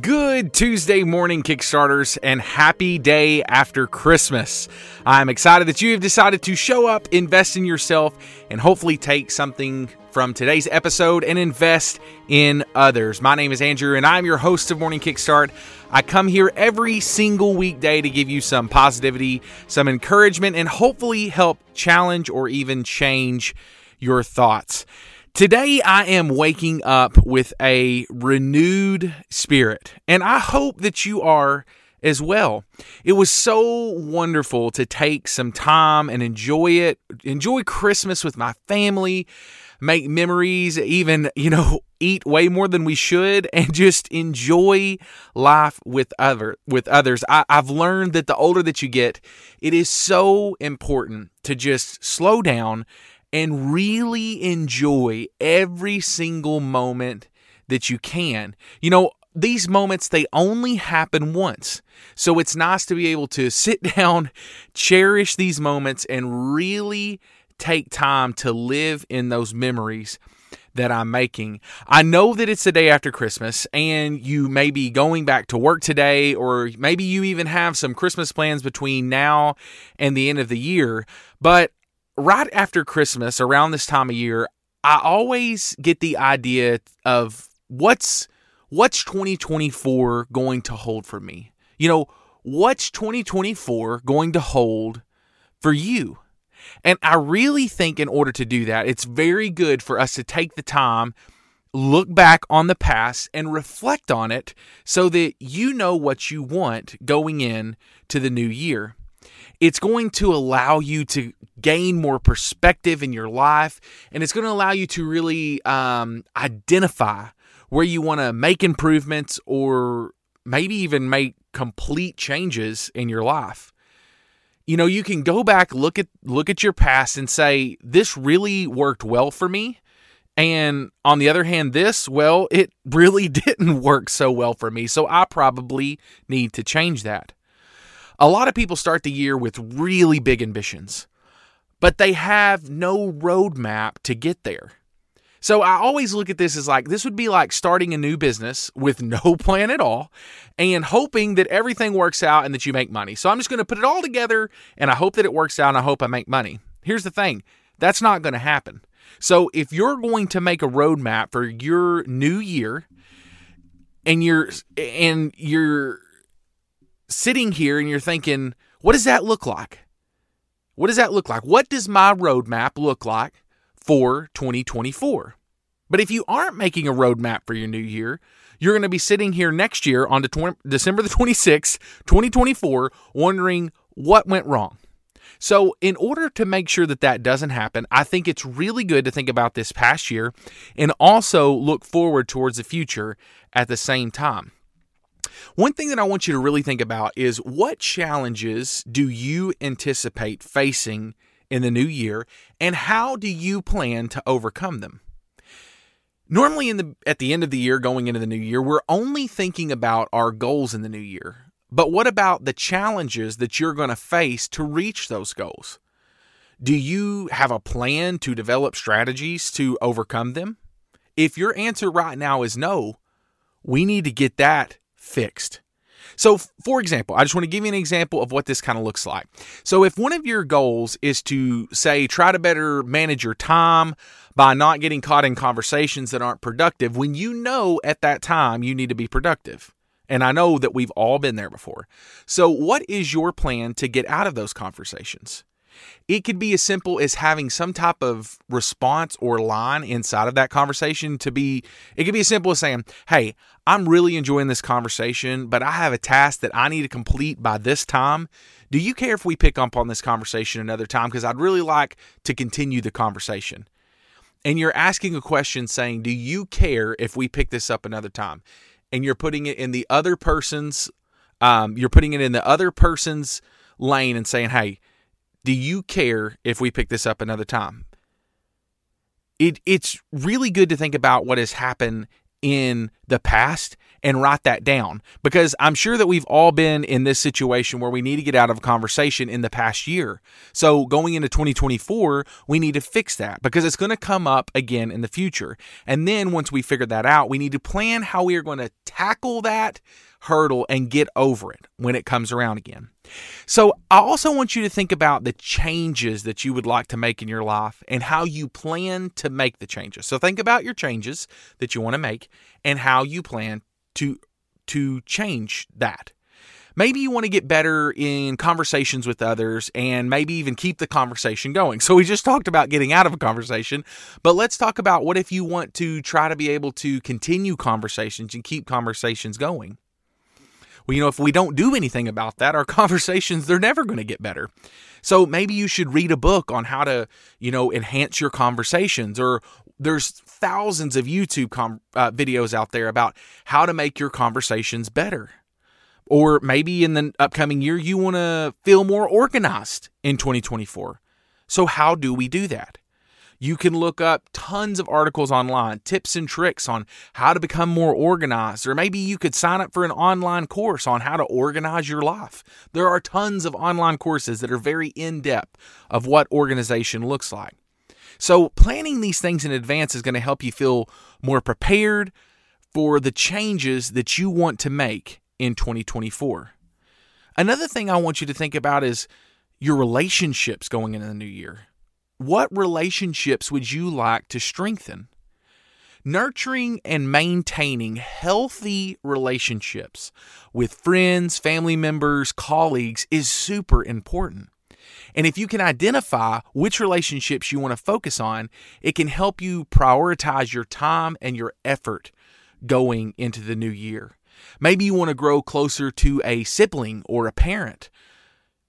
Good Tuesday morning, Kickstarters, and happy day after Christmas. I'm excited that you have decided to show up, invest in yourself, and hopefully take something from today's episode and invest in others. My name is Andrew, and I'm your host of Morning Kickstart. I come here every single weekday to give you some positivity, some encouragement, and hopefully help challenge or even change your thoughts. Today, I am waking up with a renewed spirit, and I hope that you are as well. It was so wonderful to take some time and enjoy Christmas with my family, make memories, even, eat way more than we should, and just enjoy life with others. I've learned that the older that you get, it is so important to just slow down and really enjoy every single moment that you can. These moments, they only happen once. So it's nice to be able to sit down, cherish these moments, and really take time to live in those memories that I'm making. I know that it's the day after Christmas, and you may be going back to work today, or maybe you even have some Christmas plans between now and the end of the year, but right after Christmas, around this time of year, I always get the idea of what's 2024 going to hold for me? What's 2024 going to hold for you? And I really think in order to do that, it's very good for us to take the time, look back on the past, and reflect on it so that you know what you want going in to the new year. It's going to allow you to gain more perspective in your life, and it's going to allow you to really identify where you want to make improvements or maybe even make complete changes in your life. You can go back, look at your past and say, this really worked well for me. And on the other hand, it really didn't work so well for me. So I probably need to change that. A lot of people start the year with really big ambitions, but they have no roadmap to get there. So I always look at this as this would be like starting a new business with no plan at all and hoping that everything works out and that you make money. So I'm just going to put it all together and I hope that it works out and I hope I make money. Here's the thing. That's not going to happen. So if you're going to make a roadmap for your new year and you're sitting here and you're thinking, what does that look like? What does that look like? What does my roadmap look like for 2024? But if you aren't making a roadmap for your new year, you're going to be sitting here next year on December the 26th, 2024, wondering what went wrong. So in order to make sure that that doesn't happen, I think it's really good to think about this past year and also look forward towards the future at the same time. One thing that I want you to really think about is what challenges do you anticipate facing in the new year, and how do you plan to overcome them? Normally at the end of the year, going into the new year, we're only thinking about our goals in the new year. But what about the challenges that you're going to face to reach those goals? Do you have a plan to develop strategies to overcome them? If your answer right now is no, we need to get that fixed. So for example, I just want to give you an example of what this kind of looks like. So if one of your goals is to say, try to better manage your time by not getting caught in conversations that aren't productive, when you know at that time you need to be productive. And I know that we've all been there before. So what is your plan to get out of those conversations? It could be as simple as having some type of response or line inside of that conversation it could be as simple as saying, hey, I'm really enjoying this conversation, but I have a task that I need to complete by this time. Do you care if we pick up on this conversation another time? Because I'd really like to continue the conversation. And you're asking a question saying, do you care if we pick this up another time? And you're putting it in the other person's, lane and saying, hey, do you care if we pick this up another time? It's really good to think about what has happened in the past and write that down, because I'm sure that we've all been in this situation where we need to get out of a conversation in the past year. So going into 2024, we need to fix that because it's going to come up again in the future. And then once we figure that out, we need to plan how we are going to tackle that hurdle and get over it when it comes around again. So I also want you to think about the changes that you would like to make in your life and how you plan to make the changes. So think about your changes that you want to make and how you plan to change that. Maybe you want to get better in conversations with others and maybe even keep the conversation going. So we just talked about getting out of a conversation, but let's talk about what if you want to try to be able to continue conversations and keep conversations going. Well, you know, if we don't do anything about that, our conversations, they're never going to get better. So maybe you should read a book on how to, you know, enhance your conversations, or there's thousands of YouTube videos out there about how to make your conversations better. Or maybe in the upcoming year, you want to feel more organized in 2024. So how do we do that? You can look up tons of articles online, tips and tricks on how to become more organized, or maybe you could sign up for an online course on how to organize your life. There are tons of online courses that are very in-depth of what organization looks like. So planning these things in advance is going to help you feel more prepared for the changes that you want to make in 2024. Another thing I want you to think about is your relationships going into the new year. What relationships would you like to strengthen? Nurturing and maintaining healthy relationships with friends, family members, colleagues is super important. And if you can identify which relationships you want to focus on, it can help you prioritize your time and your effort going into the new year. Maybe you want to grow closer to a sibling or a parent.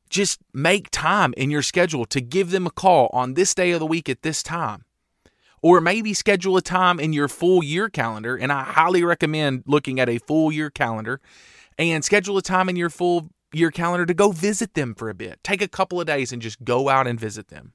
Just make time in your schedule to give them a call on this day of the week at this time. Or maybe schedule a time in your full year calendar, and I highly recommend looking at a full year calendar, and schedule a time in your full year calendar to go visit them for a bit. Take a couple of days and just go out and visit them.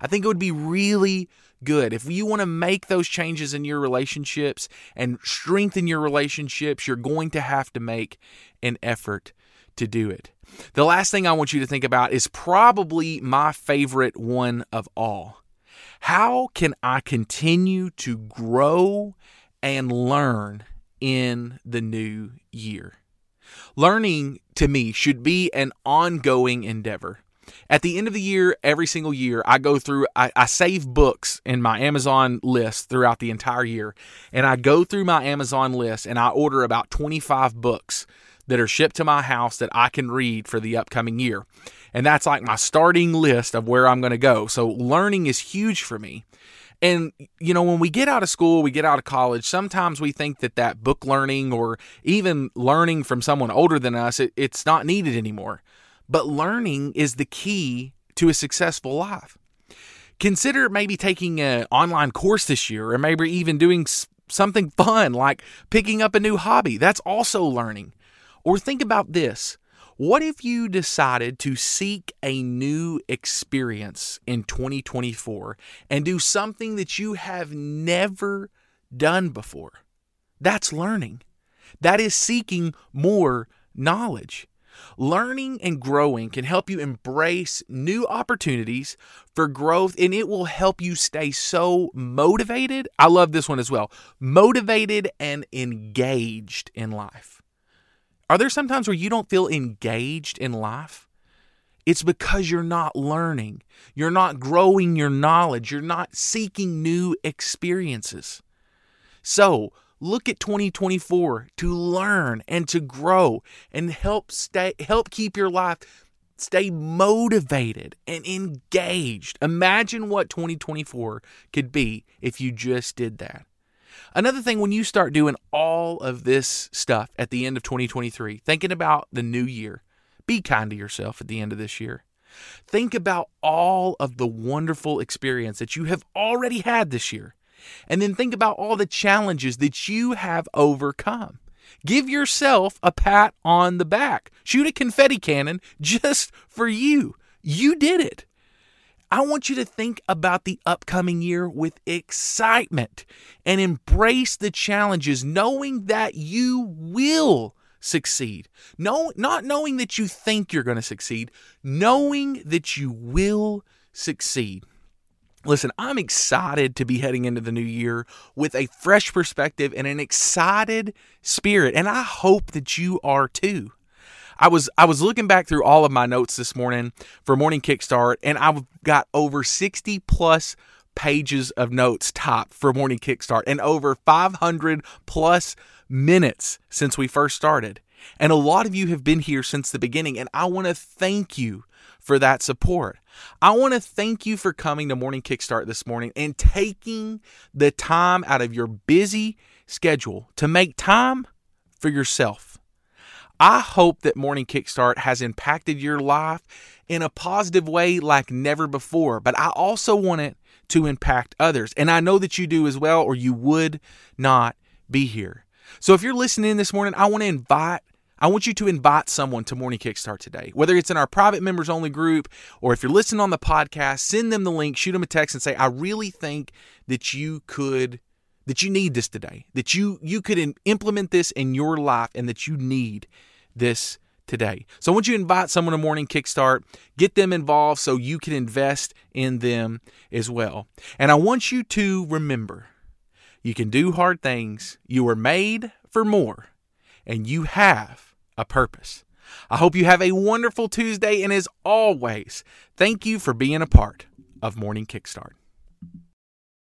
I think it would be really good if you want to make those changes in your relationships and strengthen your relationships. You're going to have to make an effort to do it. The last thing I want you to think about is probably my favorite one of all. How can I continue to grow and learn in the new year? Learning to me should be an ongoing endeavor. At the end of the year, every single year, I go through, I save books in my Amazon list throughout the entire year. And I go through my Amazon list and I order about 25 books that are shipped to my house that I can read for the upcoming year. And that's like my starting list of where I'm going to go. So learning is huge for me. And, you know, when we get out of school, we get out of college, sometimes we think that book learning or even learning from someone older than us, it's not needed anymore. But learning is the key to a successful life. Consider maybe taking an online course this year, or maybe even doing something fun like picking up a new hobby. That's also learning. Or think about this. What if you decided to seek a new experience in 2024 and do something that you have never done before? That's learning. That is seeking more knowledge. Learning and growing can help you embrace new opportunities for growth, and it will help you stay so motivated. I love this one as well. Motivated and engaged in life. Are there some times where you don't feel engaged in life? It's because you're not learning. You're not growing your knowledge. You're not seeking new experiences. So look at 2024 to learn and to grow and help keep your life stay motivated and engaged. Imagine what 2024 could be if you just did that. Another thing, when you start doing all of this stuff at the end of 2023, thinking about the new year, be kind to yourself at the end of this year. Think about all of the wonderful experience that you have already had this year. And then think about all the challenges that you have overcome. Give yourself a pat on the back. Shoot a confetti cannon just for you. You did it. I want you to think about the upcoming year with excitement and embrace the challenges, knowing that you will succeed. No, not knowing that you think you're going to succeed, knowing that you will succeed. Listen, I'm excited to be heading into the new year with a fresh perspective and an excited spirit, and I hope that you are too. I was looking back through all of my notes this morning for Morning Kickstart, and I've got over 60 plus pages of notes topped for Morning Kickstart and over 500 plus minutes since we first started. And a lot of you have been here since the beginning, and I want to thank you for that support. I want to thank you for coming to Morning Kickstart this morning and taking the time out of your busy schedule to make time for yourself. I hope that Morning Kickstart has impacted your life in a positive way like never before, but I also want it to impact others. And I know that you do as well, or you would not be here. So if you're listening this morning, I want you to invite someone to Morning Kickstart today, whether it's in our private members only group, or if you're listening on the podcast, send them the link, shoot them a text and say, I really think that you need this today, that you could implement this in your life and that you need this today. So I want you to invite someone to Morning Kickstart, get them involved so you can invest in them as well. And I want you to remember, you can do hard things, you were made for more, and you have a purpose. I hope you have a wonderful Tuesday, and as always, thank you for being a part of Morning Kickstart.